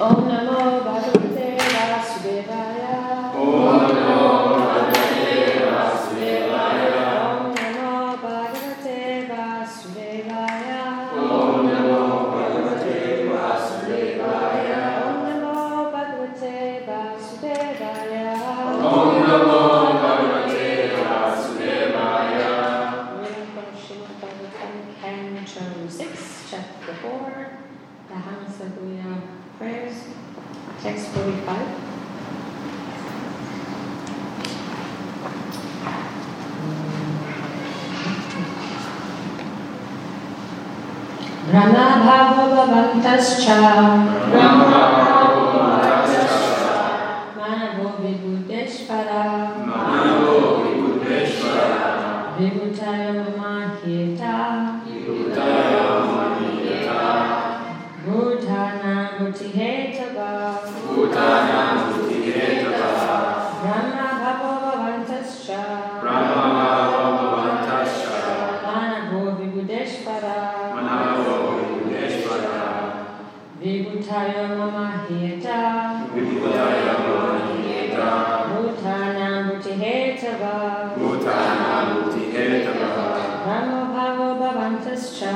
Om Namo Bhagavate Vasudevaya. Om Namo Bhagavate Vasudevaya. Om Namo Bhagavate Vasudevaya. Om Namo Bhagavate Vasudevaya. Om Namo Bhagavate Vasudevaya. Om Namo Bhagavate Vasudevaya. Reading from Srimad Bhagavatam, Canto 6, Chapter 4, the Hamsa Guya Prayers, text 45. Brahmabhavavantascha Manavo Vibhuteshvara Vibhutaya Mahieta Etabah Utanam Etahar Brahma Bhavavantascha Manavo Vibhuteshvara Vibhutaya Mamahieta Utanam Etahar Brahma Bhavavantascha Vibhutaya Mamahieta Bhutana Bhutiheta Brahma Bhavavantascha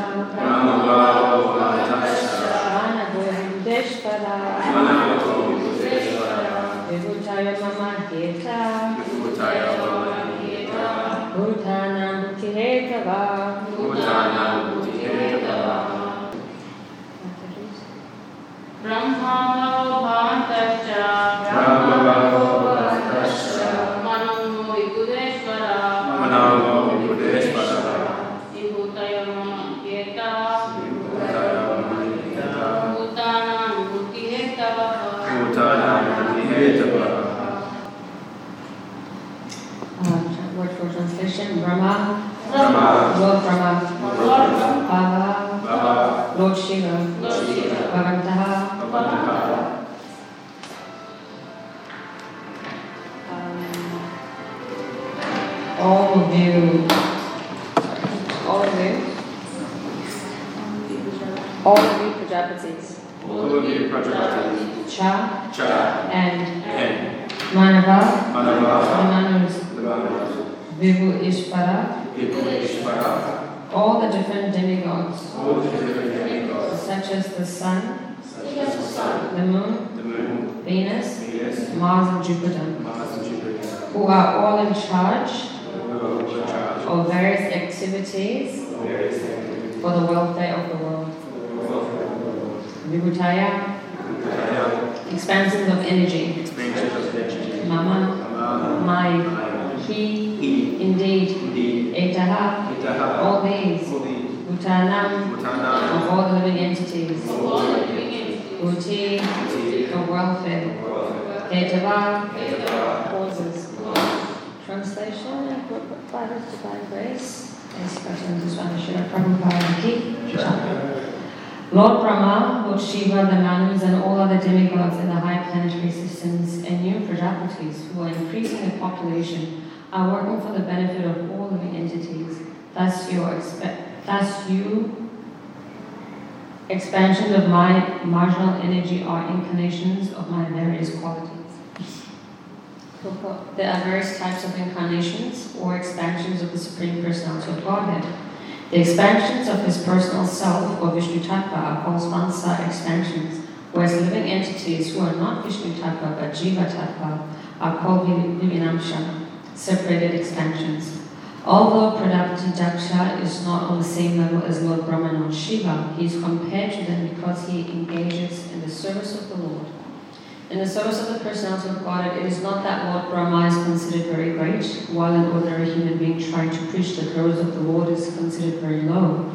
Manavo Vibhuteshvara Word for translation: Brahma, Bhava, Lord Shiva, Bhavantaha. All of you, Prajapatis. Cha. And. Manava. Vibhu Ishvara. All the different demigods. Such as the sun. The moon. Venus. Mars and Jupiter. Who are all in charge of various activities for the welfare of the world. Vibhutaya. Expansions of energy. Mama. My. He. Indeed. Etahar. All these. Utanam. Of all the living entities. Vibhuti. Of welfare. Etabah. Causes. Translation and Prabhupada's divine grace. As President Sri Manushari Prabhupada Ki. Lord Brahma, Lord Shiva, the Manus, and all other demigods in the high planetary systems and new Prajapatis who are increasing the population are working for the benefit of all living entities. Thus, expansions of my marginal energy are incarnations of my various qualities. There are various types of incarnations or expansions of the Supreme Personality of Godhead. The expansions of his personal self or Vishnu Tattva are called Svansa expansions, whereas living entities who are not Vishnu Tattva but Jiva Tattva are called Nivinamsa, separated expansions. Although Pradapati Daksha is not on the same level as Lord Brahman or Shiva, he is compared to them because he engages in the service of the Lord. In the service of the Personality of Godhead, it is not that Lord Brahma is considered very great, while an ordinary human being trying to preach the glories of the Lord is considered very low.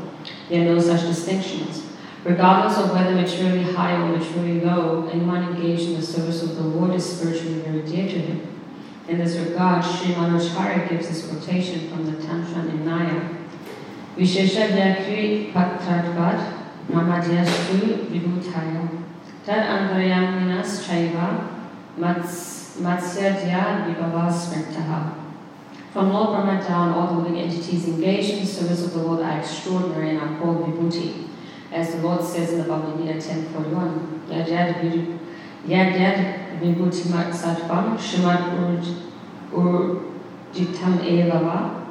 There are no such distinctions. Regardless of whether materially high or materially low, anyone engaged in the service of the Lord is spiritually very dear to him. In this regard, Sri Manushari gives this quotation from the Tantra in Naya Vishesha Mamadhyasthu vibhutaya. Tad antarayam minas chaiva matsyadya vibhavas smektaha. From Lord Brahma down, all the living entities engaged in the service of the Lord are extraordinary and are called Vibhuti. as the Lord says in the Bhagavad Gita 10.41, Yad Vibhuti Mat Sattvam Shumat Urjitam Evava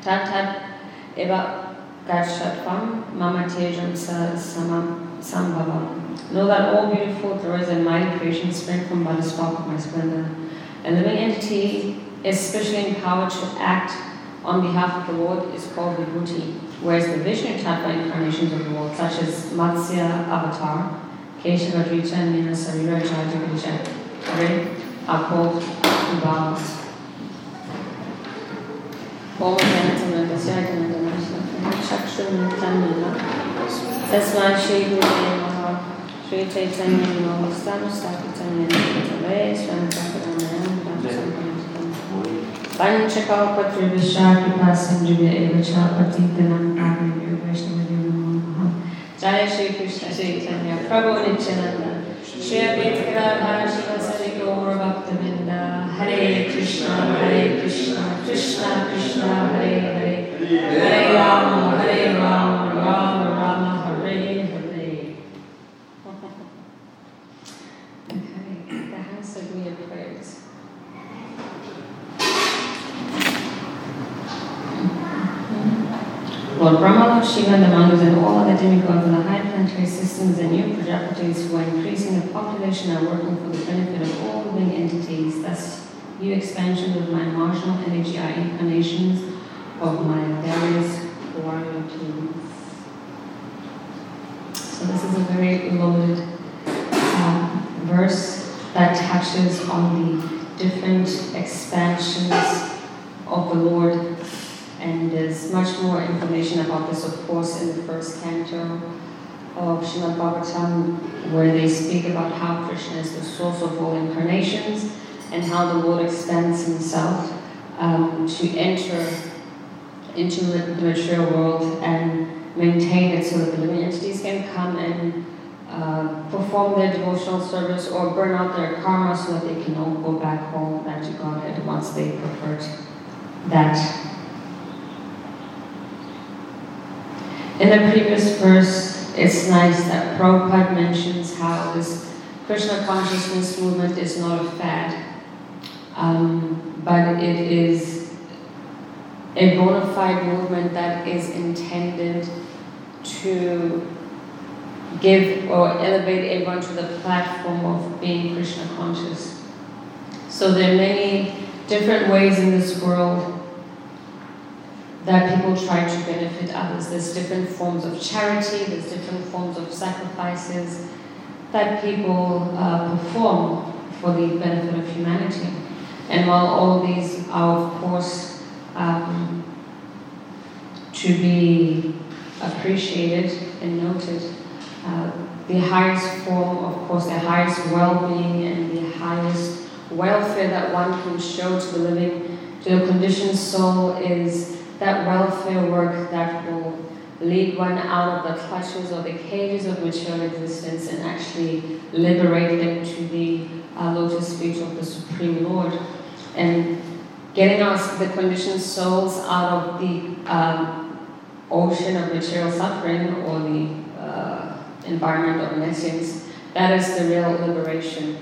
Tatat Eva Gatshatvam Mamatejam Sambhavam. Know that all beautiful throes and mighty creations spring from by the spark of my splendor. A living entity, especially empowered to act on behalf of the Lord, is called Vibhuti, whereas the Vishnu Tattva incarnations of the Lord, such as Mathura Avatar, Kesha Gautricha, and Nivinamsa, Rudra, Jiva Tattva, are called Vibhutaya. Om Janatana Dasya Janatana Shakshun Tanmila Tasma Shri Guru Maha Shri Chaitanya Mahastam Sakitanya Nitave Svansa Pradhanayam Panchakapatri Vishakripa Sanjivya Evacha Patitanam Pramivya Vaishnavya Namaha Jaya Shri Krishna Chaitanya Prabhu Nityananda Shri Abhidhira Bharashiva Sariko Bhaktavinda Hare Krishna Hare Krishna Krishna Krishna Hare Hare Hare Rama Hare Rama Rama Rama Hare Hare. Okay, the house of mere prayers. Lord Brahma, Lord Shiva, the Manus, and all other demigods of the high planetary systems and new Prajapatis who are increasing the population are working for the benefit of all living entities. Thus, new expansions of my marginal energy are incarnations of my various warrior teams. So this is a very loaded verse that touches on the different expansions of the Lord. And there's much more information about this, of course, in the first canto of Srimad Bhagavatam, where they speak about how Krishna is the source of all incarnations and how the Lord expands himself to enter into the material world and maintain it so that the living entities can come and perform their devotional service or burn out their karma so that they can all go back home back to Godhead once they pervert that. In the previous verse, it's nice that Prabhupada mentions how this Krishna consciousness movement is not a fad, but it is a bona fide movement that is intended to give or elevate everyone to the platform of being Krishna conscious. So there are many different ways in this world that people try to benefit others. There's different forms of charity, there's different forms of sacrifices that people perform for the benefit of humanity. And while all these are, of course, to be appreciated and noted, the highest form, of course, the highest well-being and the highest welfare that one can show to the living, to the conditioned soul, is that welfare work that will lead one out of the clutches or the cages of material existence and actually liberate them to the lotus feet of the Supreme Lord. And getting us, the conditioned souls, out of the ocean of material suffering or the environment of nescience, that is the real liberation.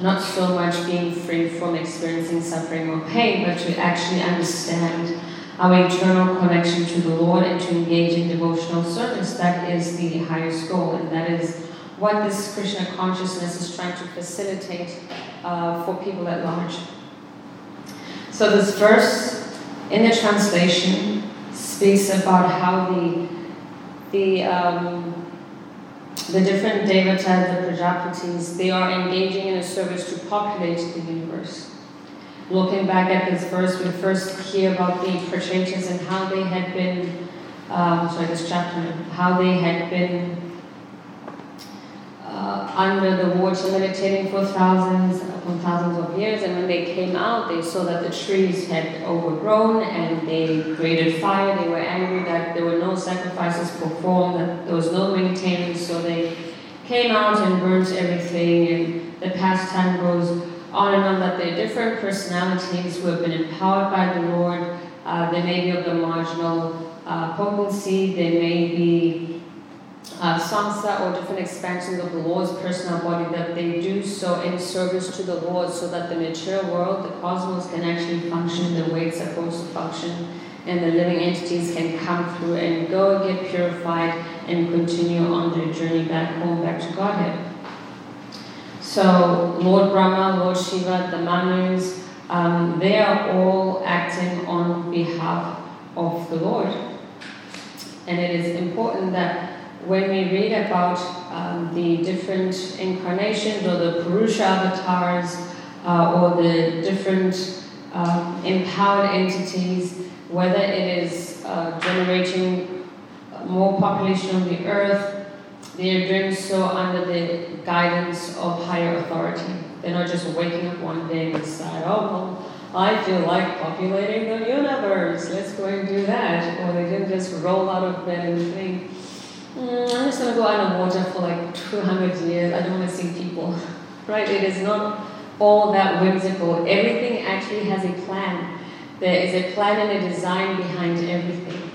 Not so much being free from experiencing suffering or pain, but to actually understand our internal connection to the Lord and to engage in devotional service. That is the highest goal, and that is what this Krishna consciousness is trying to facilitate for people at large. So this verse in the translation speaks about how the different devatas, the Prajapatis, they are engaging in a service to populate the universe. Looking back at this verse, we first hear about the Prajapatis and how they had been, under the water meditating for thousands upon thousands of years, and when they came out, they saw that the trees had overgrown and they created fire. They were angry that there were no sacrifices performed, that there was no maintenance, so they came out and burnt everything, and the pastime goes on and on, that their different personalities who have been empowered by the Lord, they may be of the marginal potency, they may be Svansa or different expansions of the Lord's personal body, that they do so in service to the Lord so that the material world, the cosmos, can actually function the way it's supposed to function, and the living entities can come through and go get purified and continue on their journey back home, back to Godhead. So Lord Brahma, Lord Shiva, the Manus, they are all acting on behalf of the Lord. And it is important that when we read about the different incarnations or the Purusha avatars or the different empowered entities, whether it is generating more population on the earth, they are doing so under the guidance of higher authority. They're not just waking up one day and decide, oh, well, I feel like populating the universe, let's go and do that. Or they didn't just roll out of bed and think, I'm just going to go out on water for like 200 years. I don't want to see people. Right? It is not all that whimsical. Everything actually has a plan. There is a plan and a design behind everything.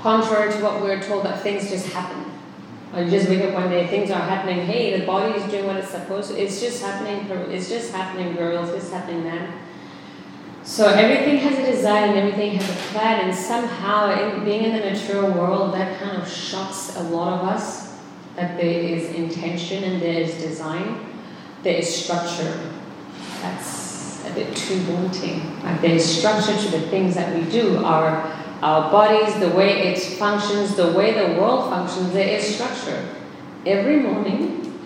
Contrary to what we're told, that things just happen. Or you just wake up one day, things are happening. Hey, the body is doing what it's supposed to. It's just happening. It's just happening, girl. It's just happening, man. So everything has a design and everything has a plan, and somehow being in the material world, that kind of shocks a lot of us, that there is intention and there is design, there is structure. That's a bit too daunting. Like, there is structure to the things that we do, our bodies, the way it functions, the way the world functions, there is structure. Every morning,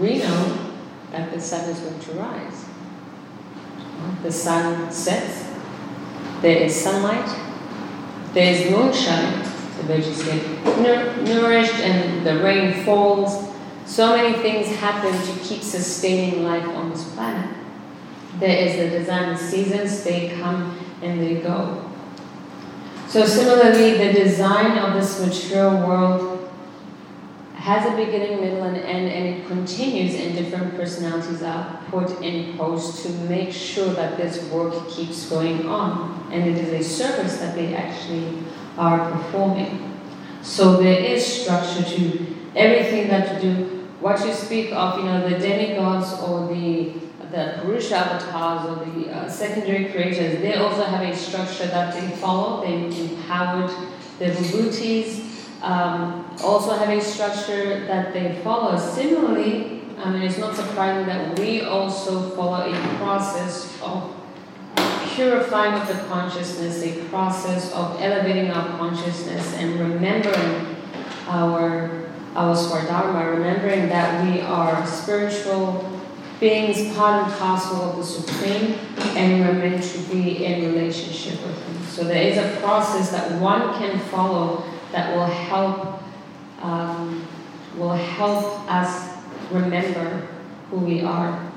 we know that the sun is going to rise. The sun sets, there is sunlight, there is moonshine, the veggies get nourished, and the rain falls. So many things happen to keep sustaining life on this planet. There is the design of seasons, they come and they go. So similarly, the design of this material world has a beginning, middle, and end, and it continues, and different personalities are put in post to make sure that this work keeps going on, and it is a service that they actually are performing. So there is structure to everything that you do. What you speak of, the demigods or the Purusha avatars or the secondary creators, they also have a structure that they follow. They empowered the Vibhutis, also have a structure that they follow. Similarly, I mean, it's not surprising that we also follow a process of purifying of the consciousness, a process of elevating our consciousness and remembering our Swadharma, remembering that we are spiritual beings, part and parcel of the Supreme, and we're meant to be in relationship with Him. So there is a process that one can follow that will help us remember who we are.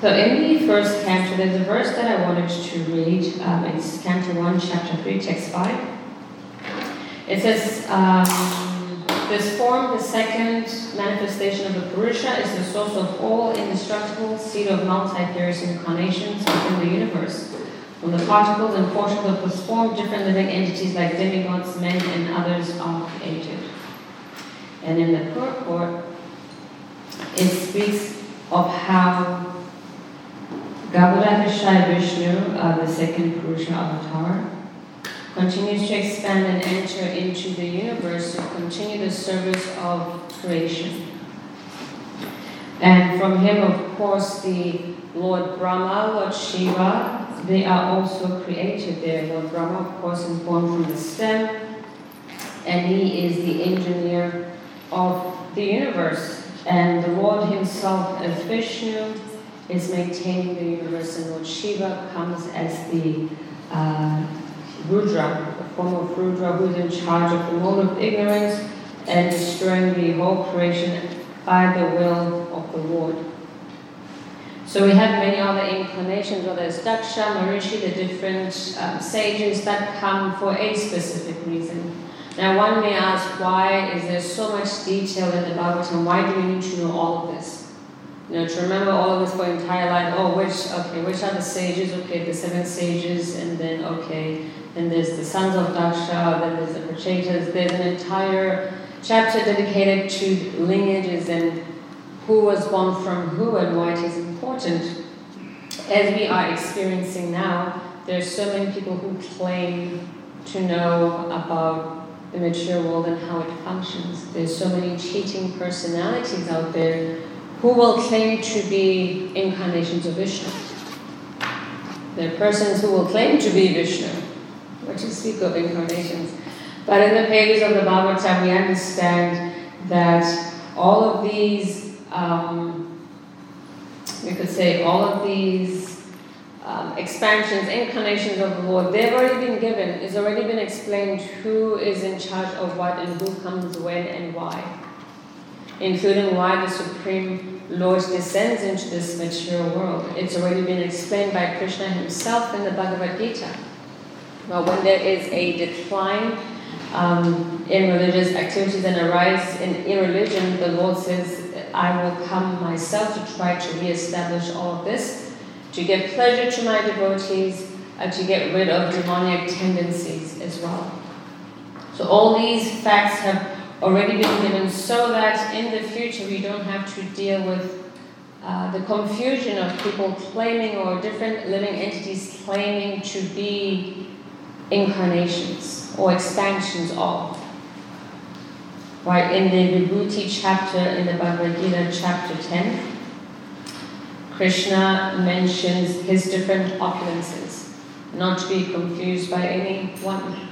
So in the first canto, there's a verse that I wanted to read. It's Canto 1, Chapter 3, Text 5. It says, this form, the second manifestation of the Purusha, is the source of all indestructible, seed of multi-various incarnations within the universe. From the particles and portions of this form, different living entities like demigods, men, and others are created. And in the purport, it speaks of how Gauravishaya Vishnu, the second Purusha avatar, continues to expand and enter into the universe to continue the service of creation. And from him, of course, the Lord Brahma, Lord Shiva, they are also created there. Lord Brahma, of course, is born from the stem, and he is the engineer of the universe. And the Lord himself, as Vishnu, is maintaining the universe, and Lord Shiva comes as the Rudra, the form of Rudra, who is in charge of the mode of ignorance and destroying the whole creation by the will of the Lord. So we have many other inclinations, whether it's Daksha, Maharishi, the different sages that come for a specific reason. Now one may ask, why is there so much detail in the Bhagavatam? Why do we need to know all of this? to remember all of this for your entire life. Oh, which are the sages? Okay, the seven sages, and then okay, then there's the sons of Daksha, then there's the Prajapatis. There's an entire chapter dedicated to lineages and who was born from who and why it is important. As we are experiencing now, there's so many people who claim to know about the mature world and how it functions. There's so many cheating personalities out there who will claim to be incarnations of Vishnu. There are persons who will claim to be Vishnu, which is speak of incarnations. But in the pages of the Bhagavad Gita, we understand that all of these, expansions, incarnations of the Lord, they've already been given. It's already been explained who is in charge of what and who comes when and why, including why the Supreme Lord descends into this material world. It's already been explained by Krishna himself in the Bhagavad Gita. Now, when there is a decline in religious activities and a rise in irreligion, the Lord says, I will come myself to try to reestablish all of this, to give pleasure to my devotees, and to get rid of demoniac tendencies as well. So all these facts have already been given so that in the future we don't have to deal with the confusion of people claiming or different living entities claiming to be incarnations or expansions of. Right, in the Vibhuti chapter in the Bhagavad Gita, chapter 10, Krishna mentions his different opulences, not to be confused by any one.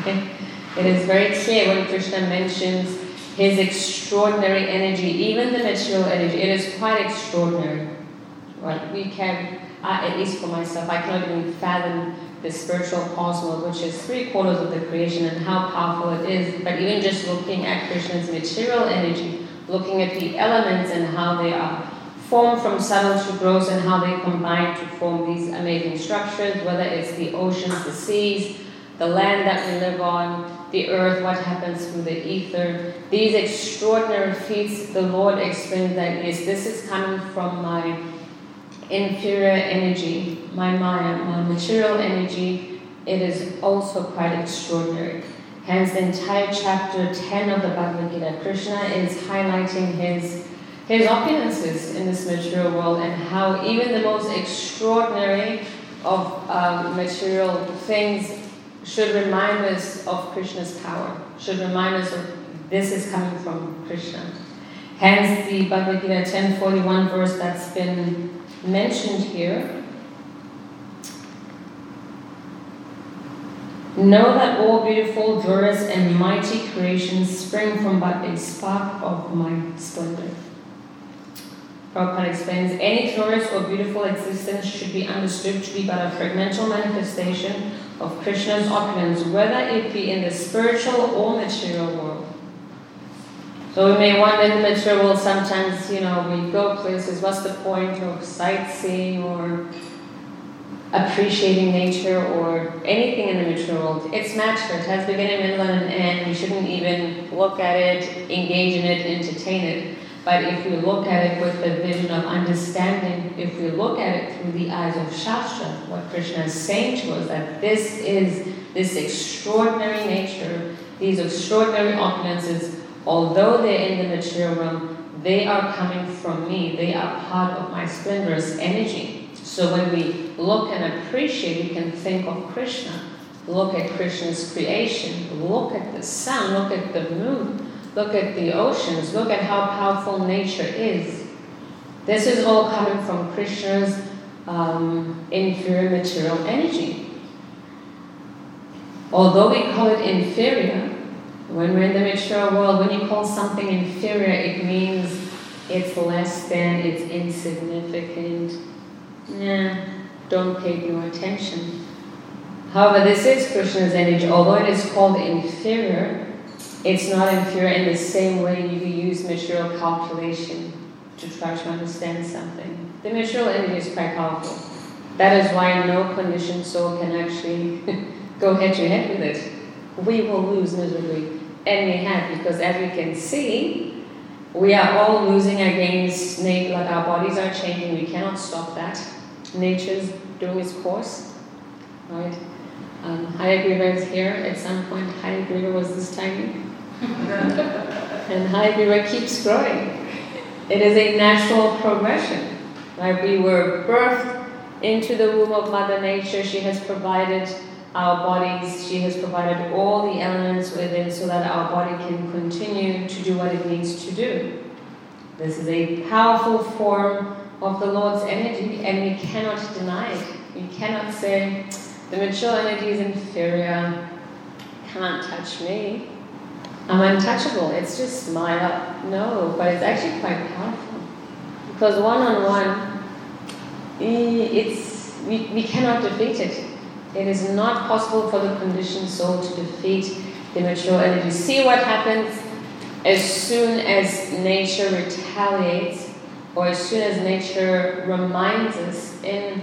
Okay? It is very clear when Krishna mentions his extraordinary energy, even the material energy, it is quite extraordinary. Right? We can, at least for myself, I cannot even fathom the spiritual cosmos, which is 3/4 of the creation, and how powerful it is. But even just looking at Krishna's material energy, looking at the elements and how they are formed from subtle to gross and how they combine to form these amazing structures, whether it's the oceans, the seas, the land that we live on, the earth, what happens through the ether. These extraordinary feats, the Lord explains that, yes, this is coming from my inferior energy, my Maya, my material energy. It is also quite extraordinary. Hence, the entire chapter 10 of the Bhagavad Gita, Krishna is highlighting his opulences in this material world and how even the most extraordinary of material things should remind us of Krishna's power, should remind us of this is coming from Krishna. Hence, the Bhagavad Gita 10:41 verse that's been mentioned here. Know that all beautiful, glorious, and mighty creations spring from but a spark of my splendor. Prabhupada explains, any glorious or beautiful existence should be understood to be but a fragmental manifestation of Krishna's opulence, whether it be in the spiritual or material world. So we may wonder in the material world sometimes, we go places, what's the point of sightseeing or appreciating nature or anything in the material world? It's matter, it has beginning, middle, and end. We shouldn't even look at it, engage in it, entertain it. But if we look at it with the vision of understanding, if we look at it through the eyes of Shastra, what Krishna is saying to us, that this is this extraordinary nature, these extraordinary opulences, although they're in the material realm, they are coming from me. They are part of my splendorous energy. So when we look and appreciate, we can think of Krishna. Look at Krishna's creation. Look at the sun. Look at the moon. Look at the oceans. Look at how powerful nature is. This is all coming from Krishna's inferior material energy. Although we call it inferior, when we're in the material world, when you call something inferior, it means it's less than, it's insignificant. Don't pay no attention. However, this is Krishna's energy. Although it is called inferior, it's not inferior in the same way you use material calculation to try to understand something. The material energy is quite powerful. That is why no conditioned soul can actually go head to head with it. We will lose miserably, and we have, because as we can see, We are all losing against nature, like our bodies are changing, we cannot stop that. Nature's doing its course, right? Hayagriva is here. At some point, Hayagriva was this tiny. And Hayagriva keeps growing. It is a natural progression. Right? We were birthed into the womb of Mother Nature. She has provided our bodies. She has provided all the elements within so that our body can continue to do what it needs to do. This is a powerful form of the Lord's energy, and we cannot deny it. We cannot say, the mature energy is inferior, can't touch me, I'm untouchable, it's just Maya. No, but it's actually quite powerful. Because one-on-one, we cannot defeat it. It is not possible for the conditioned soul to defeat the mature energy. See what happens as soon as nature retaliates, or as soon as nature reminds us in,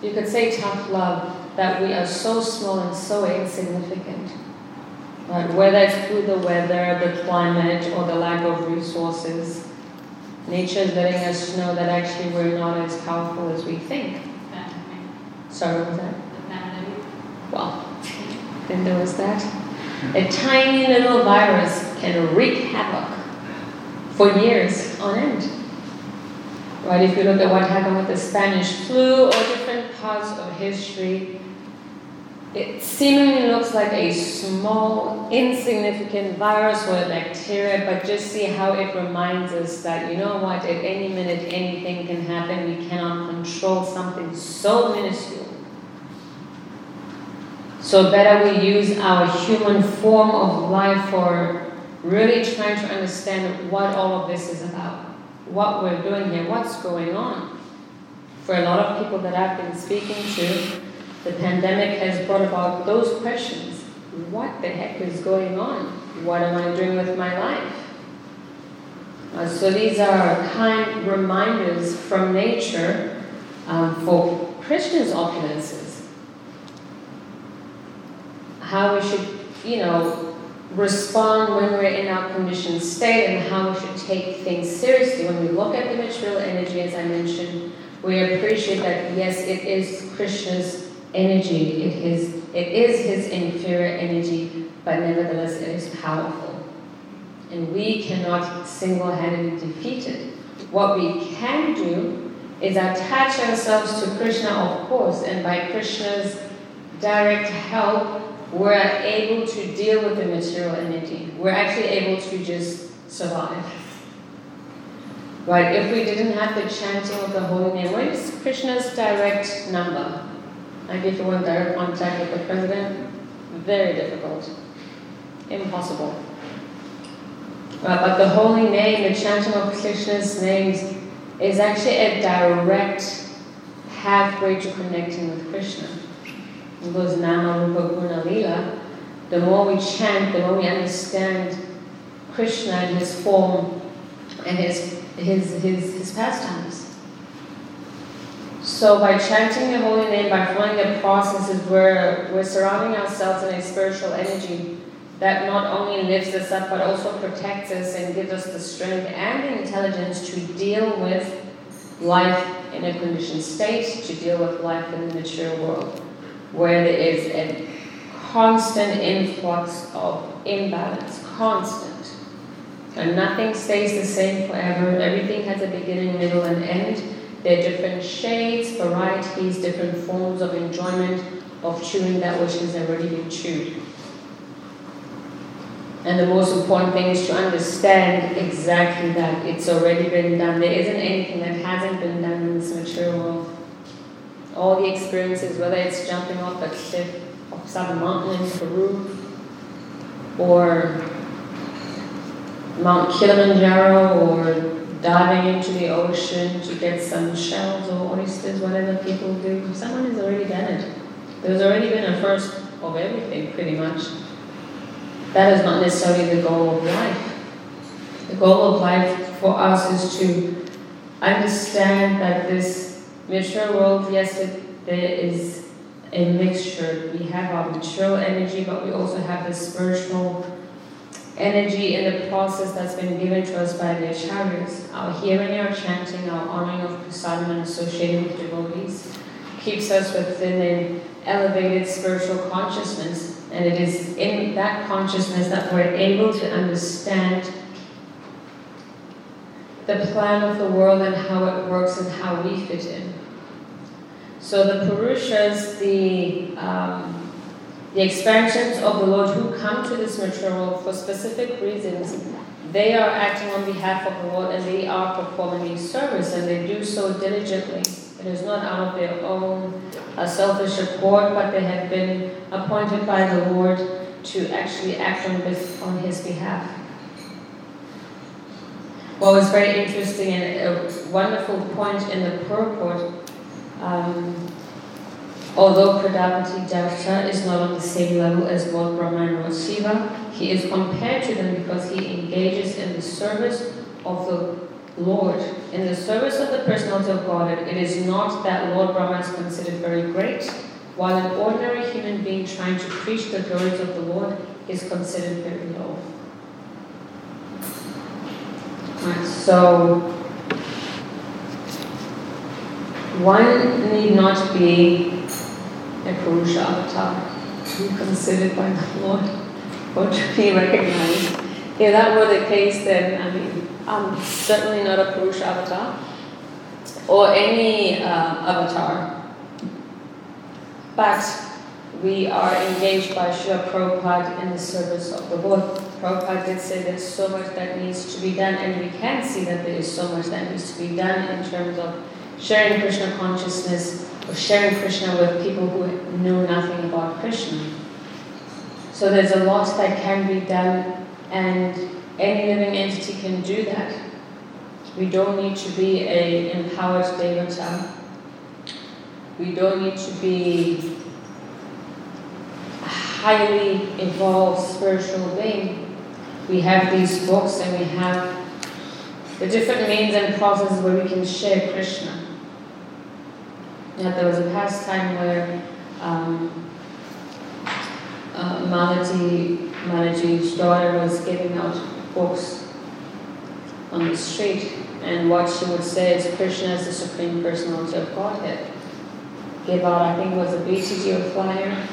you could say, tough love, that we are so small and so insignificant. Right? Whether it's through the weather, the climate, or the lack of resources, nature is letting us know that actually we're not as powerful as we think. Sorry, what was that? The pandemic. Well, then there was that. A tiny little virus can wreak havoc for years on end. Right? If you look at what happened with the Spanish flu or different parts of history, it seemingly looks like a small, insignificant virus or a bacteria, but just see how it reminds us that, you know what, at any minute anything can happen. We cannot control something so minuscule. So better we use our human form of life for really trying to understand what all of this is about. What we're doing here, what's going on. For a lot of people that I've been speaking to, the pandemic has brought about those questions. What the heck is going on? What am I doing with my life? So these are kind reminders from nature for Krishna's opulences. How we should, respond when we're in our conditioned state, and how we should take things seriously. When we look at the material energy, as I mentioned, we appreciate that, yes, it is Krishna's energy. It is his inferior energy, but nevertheless it is powerful. And we cannot single-handedly defeat it. What we can do is attach ourselves to Krishna, of course, and by Krishna's direct help, we're able to deal with the material energy. We're actually able to just survive. Right? If we didn't have the chanting of the holy name, what is Krishna's direct number? Like if you want direct contact with the president, very difficult. Impossible. Right, but the holy name, the chanting of Krishna's names, is actually a direct pathway to connecting with Krishna. Because Nama Rupa Guna Lila, the more we chant, the more we understand Krishna and his form and his pastimes. So by chanting the holy name, by following the processes, we're surrounding ourselves in a spiritual energy that not only lifts us up but also protects us and gives us the strength and the intelligence to deal with life in a conditioned state, to deal with life in the material world, where there is a constant influx of imbalance, constant. And nothing stays the same forever. Everything has a beginning, middle, and end. There are different shades, varieties, different forms of enjoyment of chewing that which has already been chewed. And the most important thing is to understand exactly that it's already been done. There isn't anything that hasn't been done in this material world. All the experiences, whether it's jumping off a cliff of some mountain in Peru, or Mount Kilimanjaro, or diving into the ocean to get some shells or oysters, whatever people do, someone has already done it. There's already been a first of everything, pretty much. That is not necessarily the goal of life. The goal of life for us is to understand that this mature world, yes, there is a mixture. We have our mature energy, but we also have the spiritual energy in the process that's been given to us by the Acharyas, our hearing, our chanting, our honoring of prasadam and associating with devotees, keeps us within an elevated spiritual consciousness, and it is in that consciousness that we're able to understand the plan of the world and how it works and how we fit in. So the Purushas, the expansions of the Lord who come to this material world for specific reasons, they are acting on behalf of the Lord and they are performing a service, and they do so diligently. It is not out of their own selfish accord, but they have been appointed by the Lord to actually act on His behalf. What was very interesting and a wonderful point in the purport, although Prajapati Daksha is not on the same level as Lord Brahma and Lord Shiva, he is compared to them because he engages in the service of the Lord, in the service of the personality of Godhead. It is not that Lord Brahma is considered very great, while an ordinary human being trying to preach the glories of the Lord is considered very low. Right, so one need not be a Purusha avatar to be considered by the Lord or to be recognized. If that were the case, then I'm certainly not a Purusha avatar or any avatar. But we are engaged by Srila Prabhupada in the service of the Lord. Prabhupada did say there's so much that needs to be done, and we can see that there is so much that needs to be done in terms of sharing Krishna consciousness, of sharing Krishna with people who know nothing about Krishna. So there's a lot that can be done, and any living entity can do that. We don't need to be an empowered devata. We don't need to be a highly evolved spiritual being. We have these books and we have the different means and processes where we can share Krishna. Now, there was a past time where Malati's daughter was giving out books on the street, and what she would say is Krishna is the Supreme Personality of Godhead. Gave out, I think it was a BTG or flyer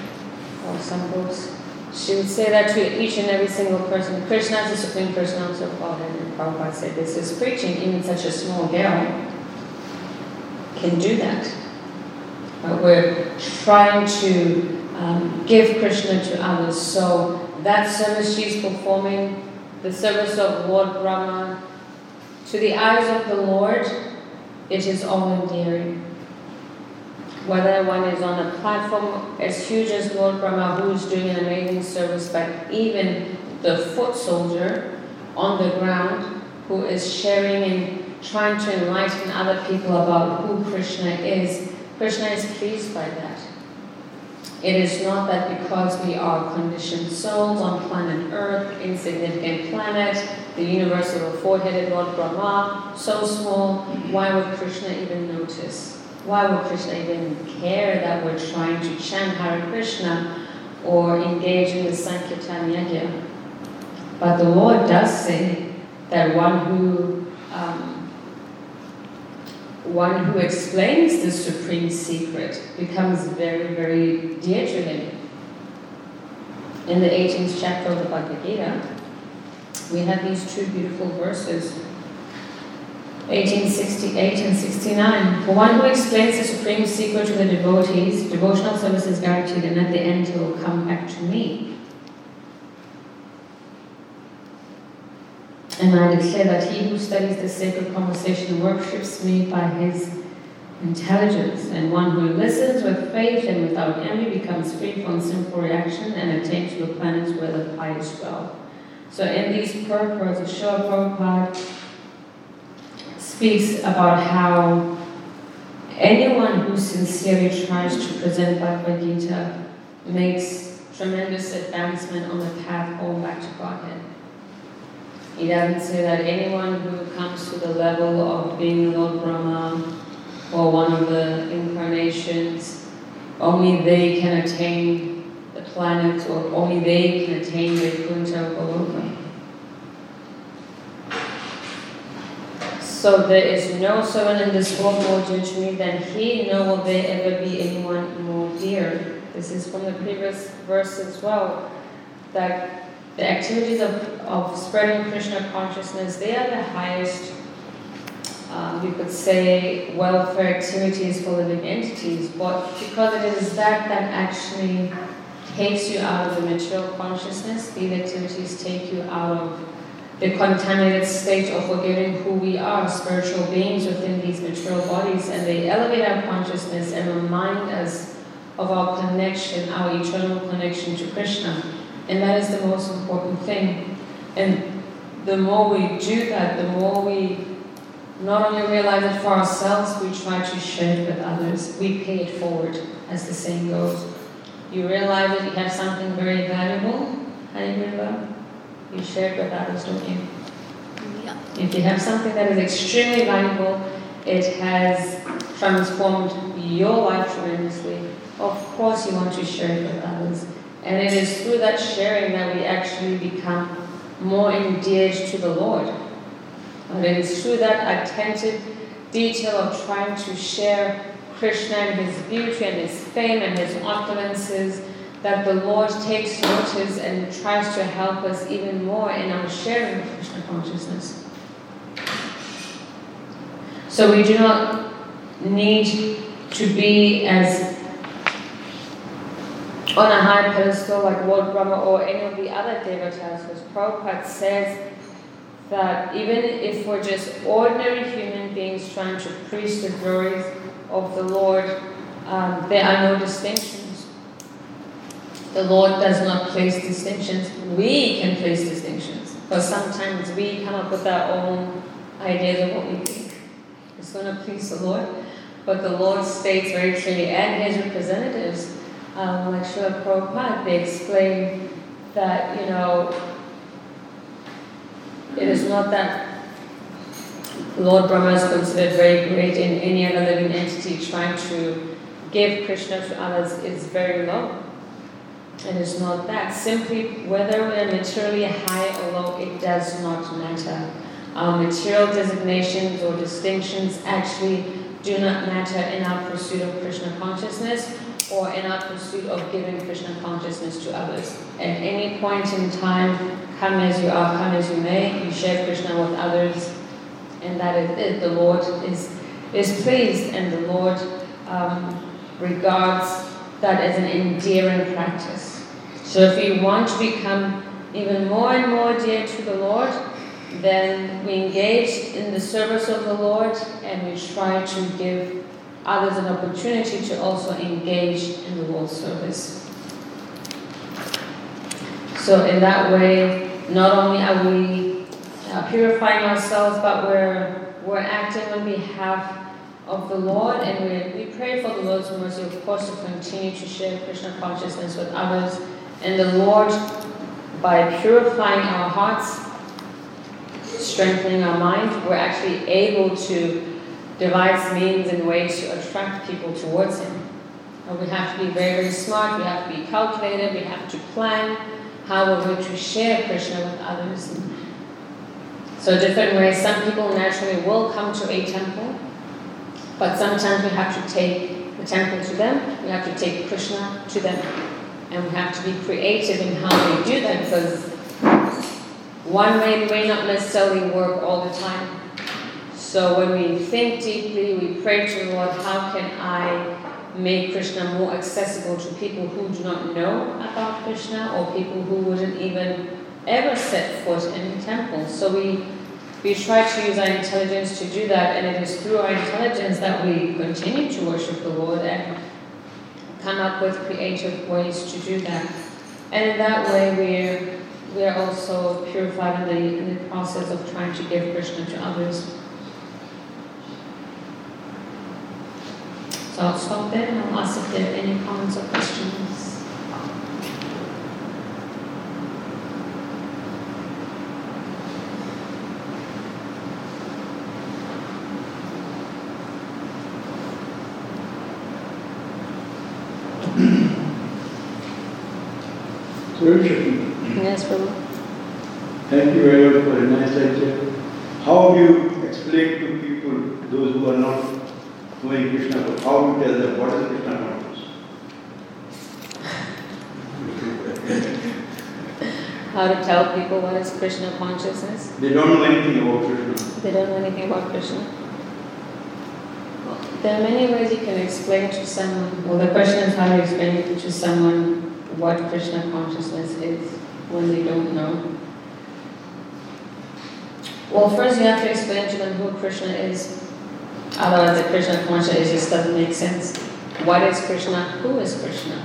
or some books. She would say that to each and every single person, Krishna is the Supreme Personality of Godhead. And Prabhupada said, this is preaching. Even such a small girl can do that. But we're trying to give Krishna to others. So that service she's performing, the service of Lord Brahma, to the eyes of the Lord, it is all endearing. Whether one is on a platform as huge as Lord Brahma, who is doing an amazing service, but even the foot soldier on the ground who is sharing and trying to enlighten other people about who Krishna is, Krishna is pleased by that. It is not that because we are conditioned souls on planet Earth, insignificant planet, the universal four-headed Lord Brahma, so small, why would Krishna even notice? Why would Krishna even care that we're trying to chant Hare Krishna or engage in the Sankirtan Yajna? But the Lord does say that one who explains the supreme secret becomes very, very dear to him. In the 18th chapter of the Bhagavad Gita, we have these two beautiful verses, 1868 and 69. For one who explains the supreme secret to the devotees, devotional service is guaranteed, and at the end he will come back to me. And I declare that he who studies the sacred conversation worships me by his intelligence, and one who listens with faith and without envy becomes free from sinful reaction and attains to the planets where the pious dwell. So in these purports, Srila Prabhupada speaks about how anyone who sincerely tries to present Bhagavad Gita makes tremendous advancement on the path home back to Godhead. He doesn't say that anyone who comes to the level of being Lord Brahma or one of the incarnations, only they can attain the planet, or only they can attain the Vaikuntha Goloka. So there is no soul in this world more judge me than he, nor will there ever be anyone more dear. This is from the previous verse as well, that the activities of spreading Krishna consciousness, they are the highest, we could say, welfare activities for living entities, but because it is that actually takes you out of the material consciousness, these activities take you out of the contaminated state of forgetting who we are, spiritual beings within these material bodies, and they elevate our consciousness and remind us of our connection, our eternal connection to Krishna. And that is the most important thing. And the more we do that, the more we not only realize it for ourselves, we try to share it with others. We pay it forward, as the saying goes. You realize that you have something very valuable, Hayagriva, you share it with others, don't you? Yeah. If you have something that is extremely valuable, it has transformed your life tremendously, of course you want to share it with others. And it is through that sharing that we actually become more endeared to the Lord. And it is through that attentive detail of trying to share Krishna and His beauty and His fame and His opulences that the Lord takes notice and tries to help us even more in our sharing of Krishna consciousness. So we do not need to be as on a high pedestal like Lord Brahma or any of the other devatas, because Prabhupada says that even if we're just ordinary human beings trying to preach the glories of the Lord, there are no distinctions. The Lord does not place distinctions. We can place distinctions, because sometimes we come up with our own ideas of what we think is going to please the Lord. But the Lord states very clearly, and His representatives, like Srila Prabhupada, they explain that, you know, it is not that Lord Brahma is considered very great in any other living entity. Trying to give Krishna to others is very low. And it's not that. Simply, whether we are materially high or low, it does not matter. Our material designations or distinctions actually do not matter in our pursuit of Krishna consciousness, or in our pursuit of giving Krishna consciousness to others. At any point in time, come as you are, come as you may, you share Krishna with others, and that is it. The Lord is pleased, and the Lord regards that as an endearing practice. So if we want to become even more and more dear to the Lord, then we engage in the service of the Lord, and we try to give others an opportunity to also engage in the Lord's service. So in that way, not only are we purifying ourselves, but we're acting on behalf of the Lord, and we pray for the Lord's mercy, of course, to continue to share Krishna consciousness with others. And the Lord, by purifying our hearts, strengthening our mind, we're actually able to devise means and ways to attract people towards Him. And we have to be very, very smart, we have to be calculated, we have to plan how we're going to share Krishna with others. So different ways. Some people naturally will come to a temple, but sometimes we have to take the temple to them, we have to take Krishna to them. And we have to be creative in how we do that, because one way may not necessarily work all the time. So when we think deeply, we pray to the Lord, how can I make Krishna more accessible to people who do not know about Krishna, or people who wouldn't even ever set foot in the temple? So we try to use our intelligence to do that, and it is through our intelligence that we continue to worship the Lord and come up with creative ways to do that. And in that way, we're also purified in the process of trying to give Krishna to others. So I'll stop there, and I'll ask if there are any comments or questions. Yes, Prabhu. Thank you very much for a nice lecture. How have you explained explain to people, those who are not knowing Krishna, how to tell them what is Krishna consciousness. How to tell people what is Krishna consciousness? They don't know anything about Krishna. They don't know anything about Krishna. There are many ways you can explain to someone. Well, the question is how to explain to someone what Krishna consciousness is when they don't know. Well, first you have to explain to them who Krishna is. Otherwise the Krishna consciousness just doesn't make sense. What is Krishna? Who is Krishna?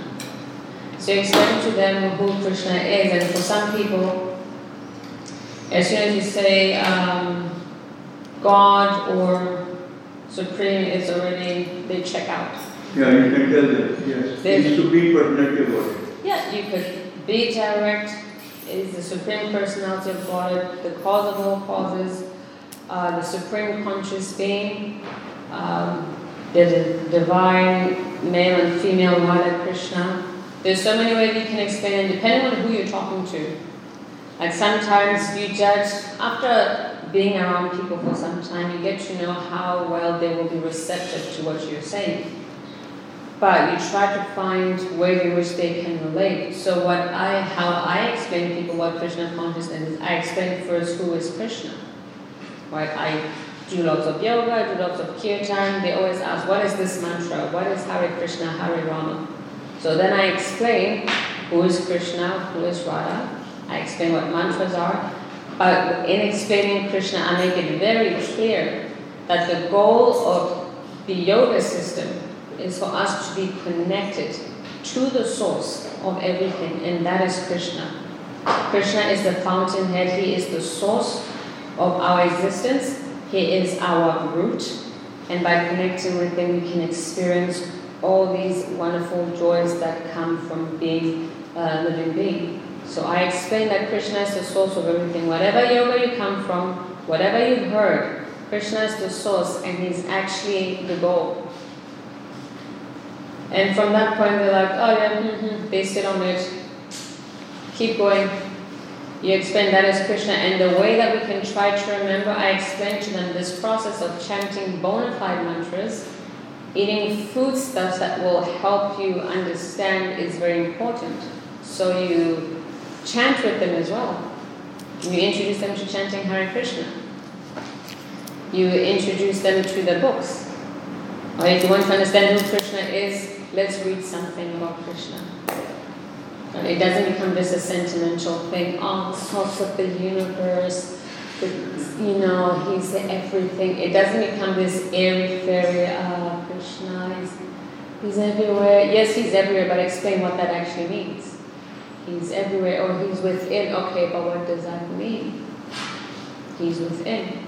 So you explain to them who Krishna is, and for some people, as soon as you say God or Supreme, is already, they check out. Yeah, you can tell them, yes. It's to be perspective about it. Yeah, you could be direct. Is the Supreme Personality of God, the cause of all causes, the Supreme Conscious Being, there's a divine male and female Radha Krishna. There's so many ways you can explain it, depending on who you're talking to. Like sometimes you judge, after being around people for some time, you get to know how well they will be receptive to what you're saying. But you try to find ways in which they can relate. So how I explain to people what Krishna consciousness is, I explain first who is Krishna. Right? I do lots of yoga, I do lots of kirtan. They always ask, what is this mantra? What is Hare Krishna, Hare Rama? So then I explain who is Krishna, who is Radha. I explain what mantras are. But in explaining Krishna, I make it very clear that the goal of the yoga system is for us to be connected to the source of everything, and that is Krishna. Krishna is the fountainhead. He is the source of our existence. He is our root. And by connecting with Him, we can experience all these wonderful joys that come from being a living being. So I explain that Krishna is the source of everything. Whatever yoga you come from, whatever you've heard, Krishna is the source, and He's actually the goal. And from that point, they're like, oh yeah, they sit on it, keep going. You explain that is Krishna, and the way that we can try to remember, I explain to them this process of chanting bona fide mantras, eating foodstuffs that will help you understand is very important. So you chant with them as well. You introduce them to chanting Hare Krishna. You introduce them to the books. Or if you want to understand who Krishna is, let's read something about Krishna. And it doesn't become just a sentimental thing. Oh, the source of the universe, He's everything. It doesn't become this airy fairy. Krishna, he's everywhere. Yes, He's everywhere, but explain what that actually means. He's everywhere, or He's within. Okay, but what does that mean? He's within.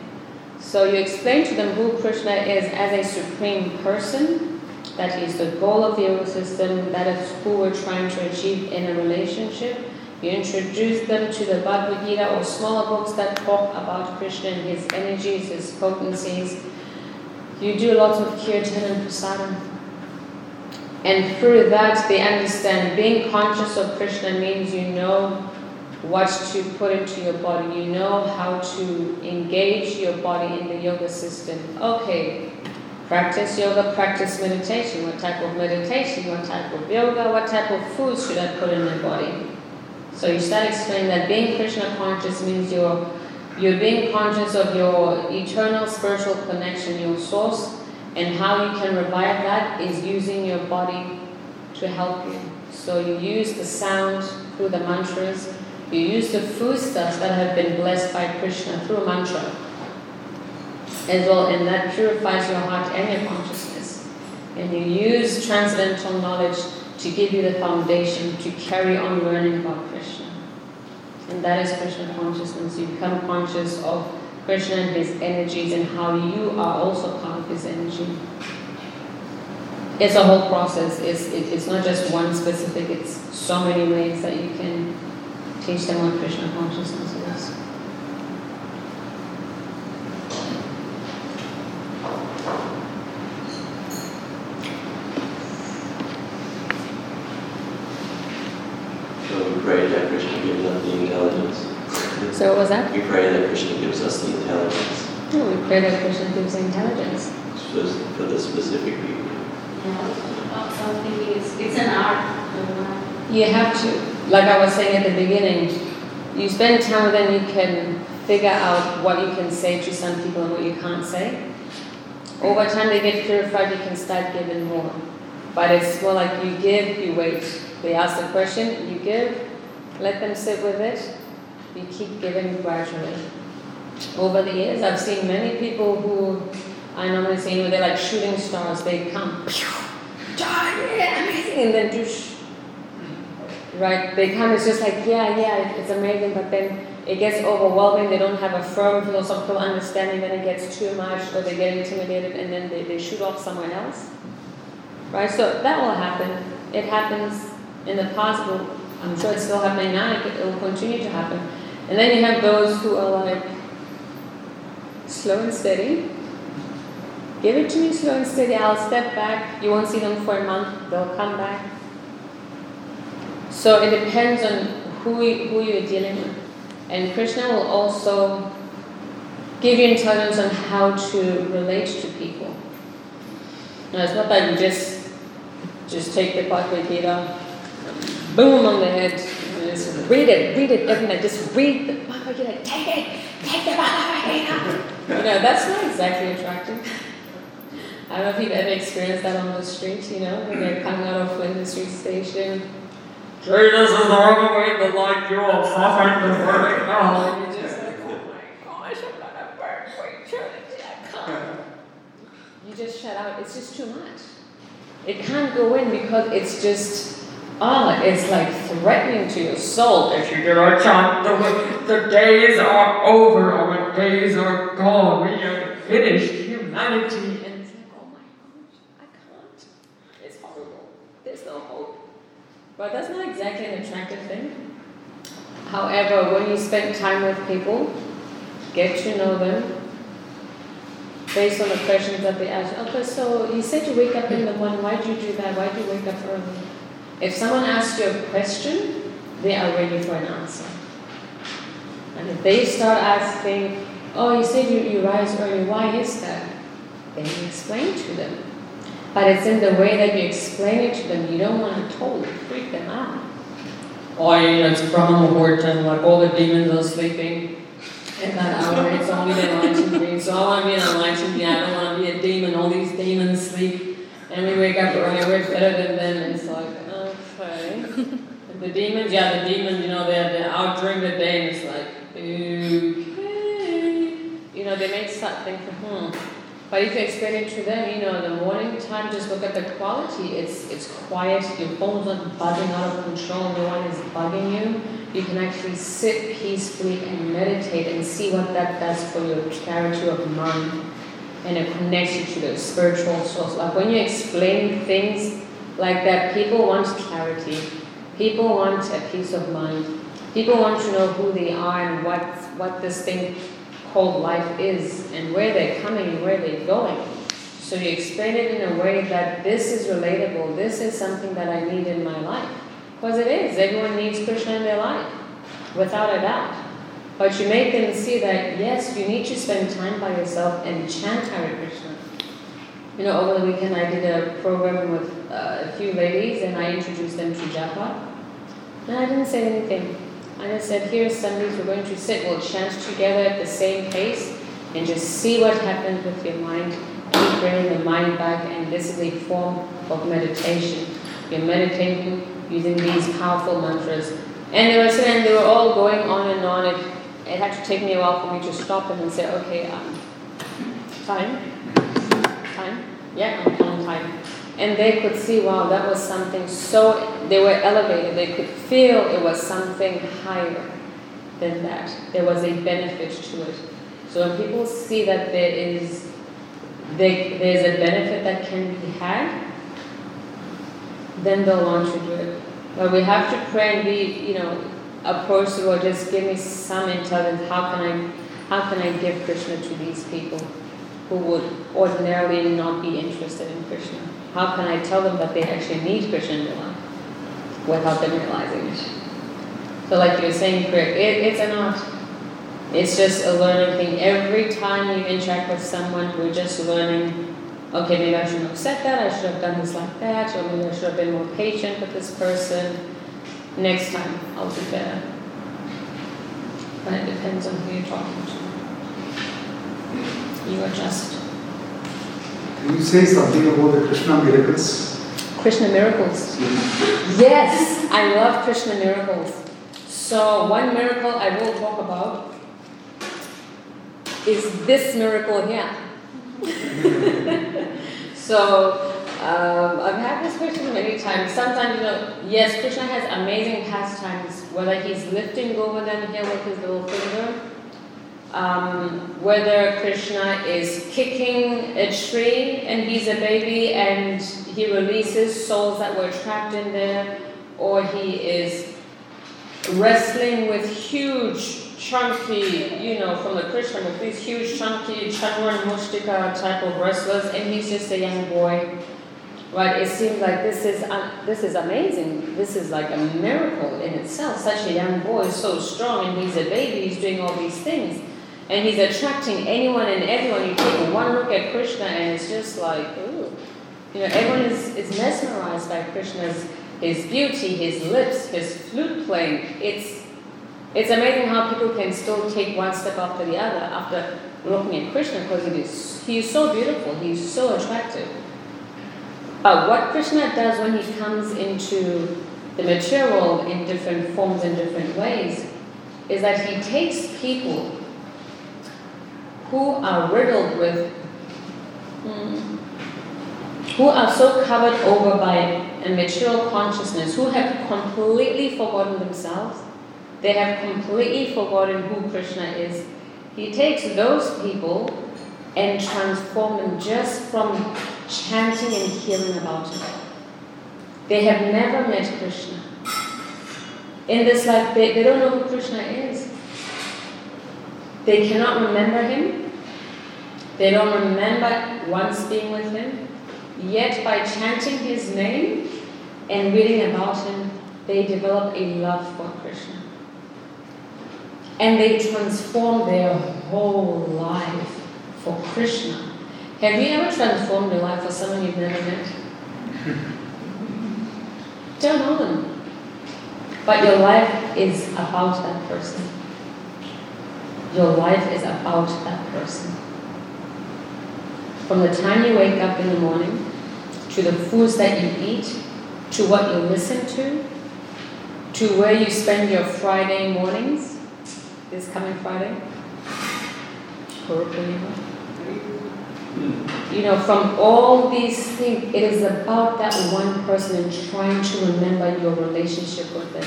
So you explain to them who Krishna is as a supreme person. That is the goal of the yoga system. That is who we're trying to achieve in a relationship. You introduce them to the Bhagavad Gita or smaller books that talk about Krishna and His energies, His potencies. You do lots of kirtan and prasadam. And through that, they understand being conscious of Krishna means you know what to put into your body. You know how to engage your body in the yoga system. Okay. Practice yoga, practice meditation. What type of meditation? What type of yoga? What type of food should I put in my body? So you start explaining that being Krishna conscious means you're being conscious of your eternal spiritual connection, your source, and how you can revive that is using your body to help you. So you use the sound through the mantras. You use the foodstuffs that have been blessed by Krishna through mantra as well, and that purifies your heart and your consciousness. And you use transcendental knowledge to give you the foundation to carry on learning about Krishna. And that is Krishna consciousness. You become conscious of Krishna and His energies and how you are also part of His energy. It's a whole process. It's not just one specific, it's so many ways that you can teach them what Krishna consciousness is. So what was that? We pray that Krishna gives us the intelligence. No, Radha Krishna gives intelligence. Just for the specific people. Yeah. So I'm thinking it's an art. You have to, like I was saying at the beginning, you spend time, then you can figure out what you can say to some people and what you can't say. Over time they get purified, you can start giving more. But it's more like you give, you wait. They ask the question, you give, let them sit with it, you keep giving gradually. Over the years, I've seen many people who I normally see, they're like shooting stars, they come, amazing, and then douche. Right, they come, it's just like, yeah, it's amazing, but then it gets overwhelming, they don't have a firm philosophical understanding, then it gets too much, or they get intimidated, and then they shoot off somewhere else. Right, so that will happen. It happens in the past, but I'm sure it's still happening now, it will continue to happen. And then you have those who are like, slow and steady. Give it to me slow and steady, I'll step back, you won't see them for a month, they'll come back. So it depends on who you're dealing with. And Krishna will also give you intelligence on how to relate to people. Now it's not that you just take the Bhagavad Gita, boom on the head, and just read it every night, just read the Bhagavad Gita, take the Bhagavad Gita. You know, that's not exactly attractive. I don't know if you've ever experienced that on the street, you know, when they're coming out of Flinders Street Station. Jesus is the only way to like you all suffering the burning hell. And you're just like, oh my gosh, I'm going to burn for eternity, I can't. You just shut out, it's just too much. It can't go in because it's just, it's like threatening to your soul. If you do a chant, the days are over, our days are gone, we are finished, humanity. And it's like, oh my gosh, I can't. It's horrible. There's no hope. But that's not exactly an attractive thing. However, when you spend time with people, get to know them, based on the questions that they ask. Okay, so you said you wake up in the morning, why do you do that? Why do you wake up early? If someone asks you a question, they are ready for an answer. And if they start asking, oh, you said you rise early, why is that? Then you explain to them. But it's in the way that you explain it to them. You don't want to totally freak them out. Oh, it's Brahma Muhurtam, like all the demons are sleeping at that hour. It's only the enlightened being. So I want to be an enlightened being. I don't want to be a demon. All these demons sleep. And we wake up early. We're better than them. And it's like, okay. The demons, you know, they're out during the day. And it's like, okay. You know, they may start thinking, But if you explain it to them, you know, in the morning time, just look at the quality. It's quiet. Your phone's not buzzing out of control. No one is bugging you. You can actually sit peacefully and meditate and see what that does for your clarity of mind. And it connects you to the spiritual source. Like when you explain things like that, people want clarity. People want a peace of mind. People want to know who they are and what this thing whole life is and where they're coming and where they're going. So you explain it in a way that this is relatable, this is something that I need in my life. Because it is, everyone needs Krishna in their life, without a doubt. But you make them see that, yes, you need to spend time by yourself and chant Hare Krishna. You know, over the weekend I did a program with a few ladies and I introduced them to japa. And I didn't say anything. And I said, here's Sundays, we're going to sit, we'll chant together at the same pace and just see what happens with your mind. Keep bringing the mind back, and this is a form of meditation. You're meditating using these powerful mantras. And they were sitting and they were all going on and on. It had to take me a while for me to stop them and say, okay, time, yeah, I'm on time. And they could see, wow, that was something so, they were elevated. They could feel it was something higher than that. There was a benefit to it. So when people see that there's a benefit that can be had, then they'll want to do it. But we have to pray and be, you know, approachable, or just give me some intelligence. How can I give Krishna to these people who would ordinarily not be interested in Krishna? How can I tell them that they actually need Krishna in their life without them realizing it? So like you were saying, it's an art. It's just a learning thing. Every time you interact with someone, we're just learning, okay, maybe I shouldn't have said that, I should have done this like that, or maybe I should have been more patient with this person. Next time, I'll do better. But it depends on who you're talking to. You adjust. Can you say something about the Krishna miracles? Krishna miracles? Yes, I love Krishna miracles. So one miracle I will talk about is this miracle here. So I've had this question many times. Sometimes, you know, yes, Krishna has amazing pastimes, whether he's lifting Govardhan here with his little finger, whether Krishna is kicking a tree and he's a baby and he releases souls that were trapped in there, or he is wrestling with huge, chunky, you know, from the Krishna, with these huge, chunky, Chandrana Mushtika type of wrestlers, and he's just a young boy, right? It seems like this is amazing. This is like a miracle in itself. Such a young boy, so strong, and he's a baby, he's doing all these things. And he's attracting anyone and everyone. You take one look at Krishna and it's just like, ooh. You know, everyone is mesmerized by Krishna's his beauty, his lips, his flute playing. It's amazing how people can still take one step after the other after looking at Krishna, because he is so beautiful, he's so attractive. But what Krishna does when he comes into the material world in different forms and different ways is that he takes people who are riddled with, who are so covered over by a material consciousness, who have completely forgotten themselves, they have completely forgotten who Krishna is. He takes those people and transforms them just from chanting and hearing about him. They have never met Krishna. In this life, they don't know who Krishna is. They cannot remember him. They don't remember once being with him. Yet by chanting his name and reading about him, they develop a love for Krishna. And they transform their whole life for Krishna. Have you ever transformed your life for someone you've never met? Don't know them. But your life is about that person. Your life is about that person. From the time you wake up in the morning, to the foods that you eat, to what you listen to where you spend your Friday mornings, this coming Friday, you know, from all these things, it is about that one person and trying to remember your relationship with them.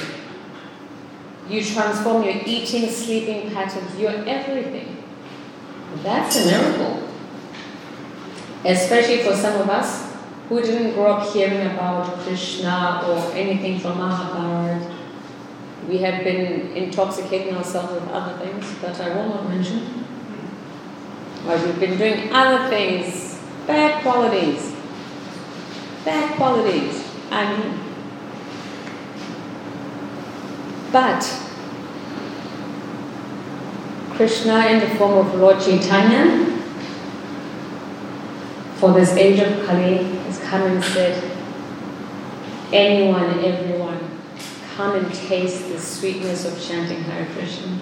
You transform your eating, sleeping patterns, your everything. That's a miracle. Especially for some of us who didn't grow up hearing about Krishna or anything from Mahabharata. We have been intoxicating ourselves with other things that I will not mention. But we've been doing other things, bad qualities. I mean, but Krishna in the form of Lord Chaitanya, for this age of Kali, has come and said, anyone, everyone, come and taste the sweetness of chanting Hare Krishna.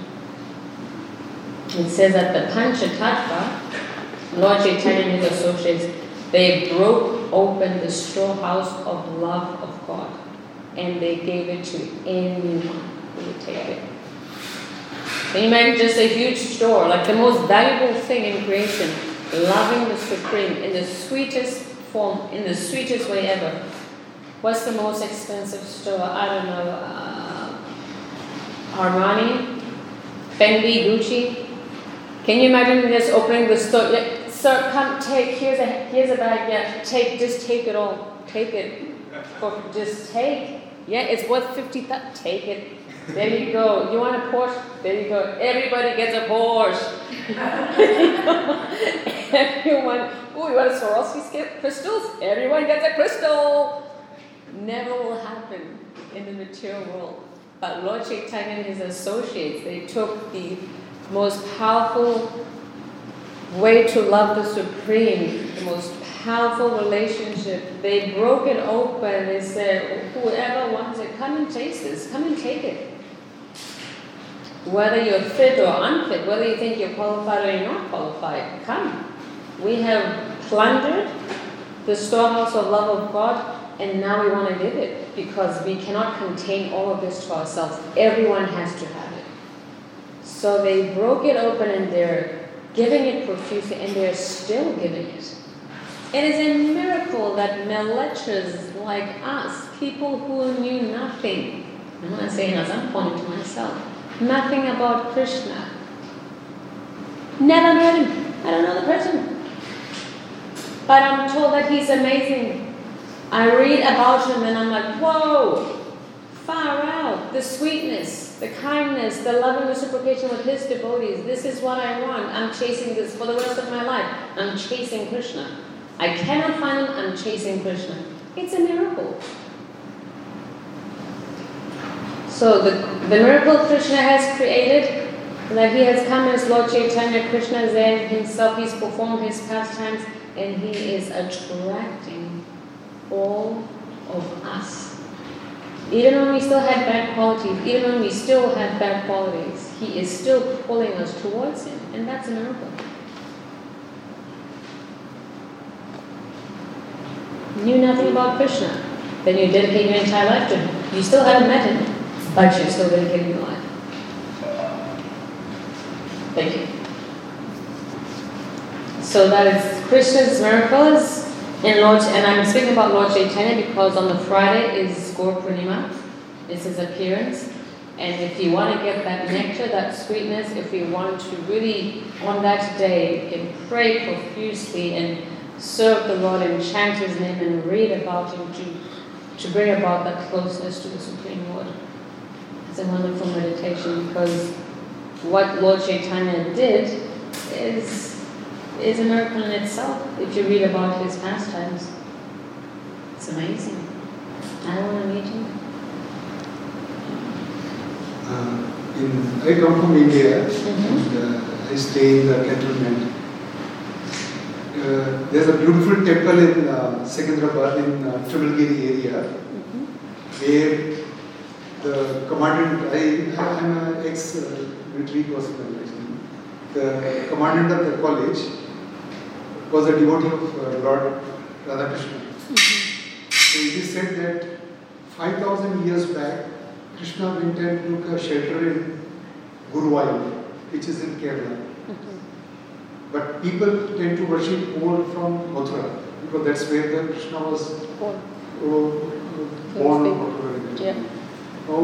It says that the Pancha Tattva, Lord Chaitanya and his associates, they broke open the storehouse of love of God and they gave it to anyone who would take it. Can you imagine just a huge store, like the most valuable thing in creation, loving the Supreme in the sweetest form, in the sweetest way ever. What's the most expensive store? I don't know. Armani? Fendi? Gucci? Can you imagine just opening the store? Yeah, sir, come take. Here's a bag. Yeah, take. Just take it all. Take it. Just take. Yeah, it's worth 50. Take it. There you go. You want a Porsche? There you go. Everybody gets a Porsche. Everyone. Oh, you want a Swarovski crystals? Everyone gets a crystal. Never will happen in the material world. But Lord Chaitanya and his associates, they took the most powerful way to love the Supreme, the most powerful relationship. They broke it open. They said, whoever wants it, come and taste this. Come and take it. Whether you're fit or unfit, whether you think you're qualified or you're not qualified, come. We have plundered the storehouse of love of God, and now we want to live it because we cannot contain all of this to ourselves. Everyone has to have it. So they broke it open and they're giving it profusely, and they're still giving it. It is a miracle that malechas like us, people who knew nothing, I'm not saying us, I'm pointing to myself, nothing about Krishna. Never met him. I don't know the person. But I'm told that he's amazing. I read about him and I'm like, whoa, far out. The sweetness, the kindness, the love and reciprocation with his devotees. This is what I want. I'm chasing this for the rest of my life. I'm chasing Krishna. I cannot find him. I'm chasing Krishna. It's a miracle. So the miracle Krishna has created, that he has come as Lord Chaitanya, Krishna is there himself, he's performed his pastimes, and he is attracting all of us. Even when we still have bad qualities, even when we still have bad qualities, he is still pulling us towards him, and that's a miracle. You knew nothing about Krishna, then you dedicate your entire life to him. You still haven't met him. But you're still going to give me life. Thank you. So that is Krishna's miracles. And I'm speaking about Lord Chaitanya because on the Friday is Gaur Purnima. It's his appearance. And if you want to get that nectar, that sweetness, if you want to really, on that day, you can pray profusely and serve the Lord and chant his name and read about him to bring about that closeness to the Supreme Lord. It's a wonderful meditation because what Lord Chaitanya did is a miracle in itself. If you read about his pastimes, it's amazing. I want to meet him. I come from India, mm-hmm. and I stay in the cantonment. There's a beautiful temple in Secunderabad in Tribalgiri area, mm-hmm. where the commandant, I'm an ex-military person, the commandant of the college was a devotee of Lord Radha Krishna. Mm-hmm. So it is said that 5,000 years back, Krishna went and took a shelter in Guruvayur, which is in Kerala. Mm-hmm. But people tend to worship all from Mathura, because that's where the Krishna was born or whatever. Yeah. Now,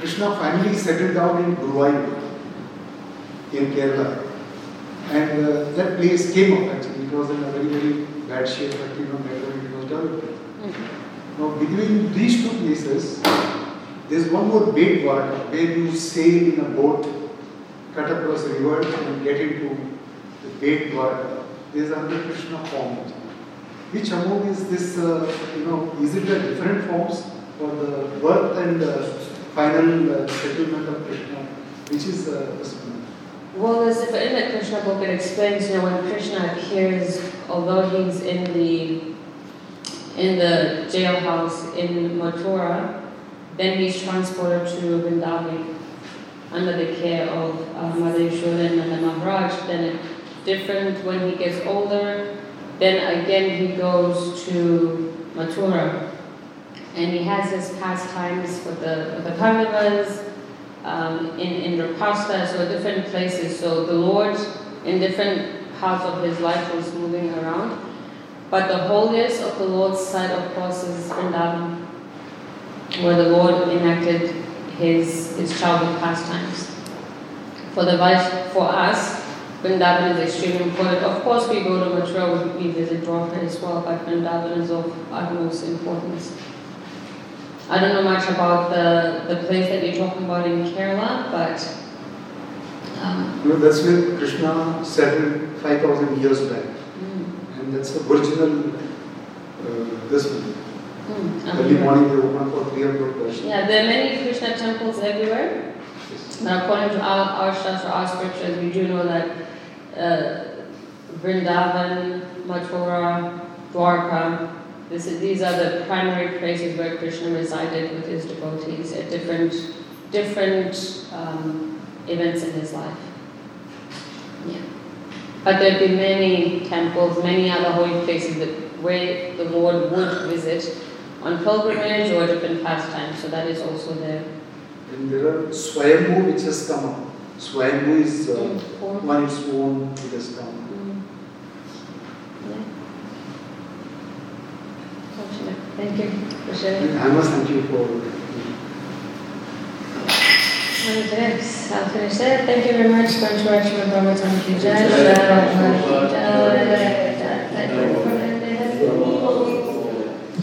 Krishna finally settled down in Guruvayur, in Kerala, and that place came up actually. It was in a very, very bad shape, but later it was developed. Mm-hmm. Now, between these two places, there's one more big water where you sail in a boat, cut across a river, and get into the big water. There's another Krishna form. Which among is this, is it the different forms? For the birth and final settlement of Krishna, which is personal. Well, as if in the Krishna book it explains, when Krishna appears, although he's in the jailhouse in Mathura, then he's transported to Vrindavan under the care of Mother Yashoda and the Maharaj. Then it's different when he gets older. Then again he goes to Mathura. And he has his pastimes with the Pandavas, in Rapasta, so different places. So the Lord, in different parts of his life, was moving around. But the holiest of the Lord's side, of course, is Vrindavan, where the Lord enacted his childhood pastimes. For us, Vrindavan is extremely important. Of course, we go to Mathura, we visit Dwarka as well, but Vrindavan is of utmost importance. I don't know much about the place that you're talking about in Kerala, but... that's where Krishna settled 5,000 years back. Mm. And that's the original, this one. Early morning they open for 300 persons. Yeah, there are many Krishna temples everywhere. But according to our Shastra, our scriptures, we do know that Vrindavan, Mathura, Dwarka, these are the primary places where Krishna resided with his devotees at different events in his life. Yeah. But there'd be many temples, many other holy places where the Lord would visit on pilgrimage or different pastimes, so that is also there. And there are Swayambhu which has come up. Swayambhu is on its own, it has come up. Thank you for sharing. I must thank you for... I'll finish there. Thank you very much for watching the Brahma Tanki Jai.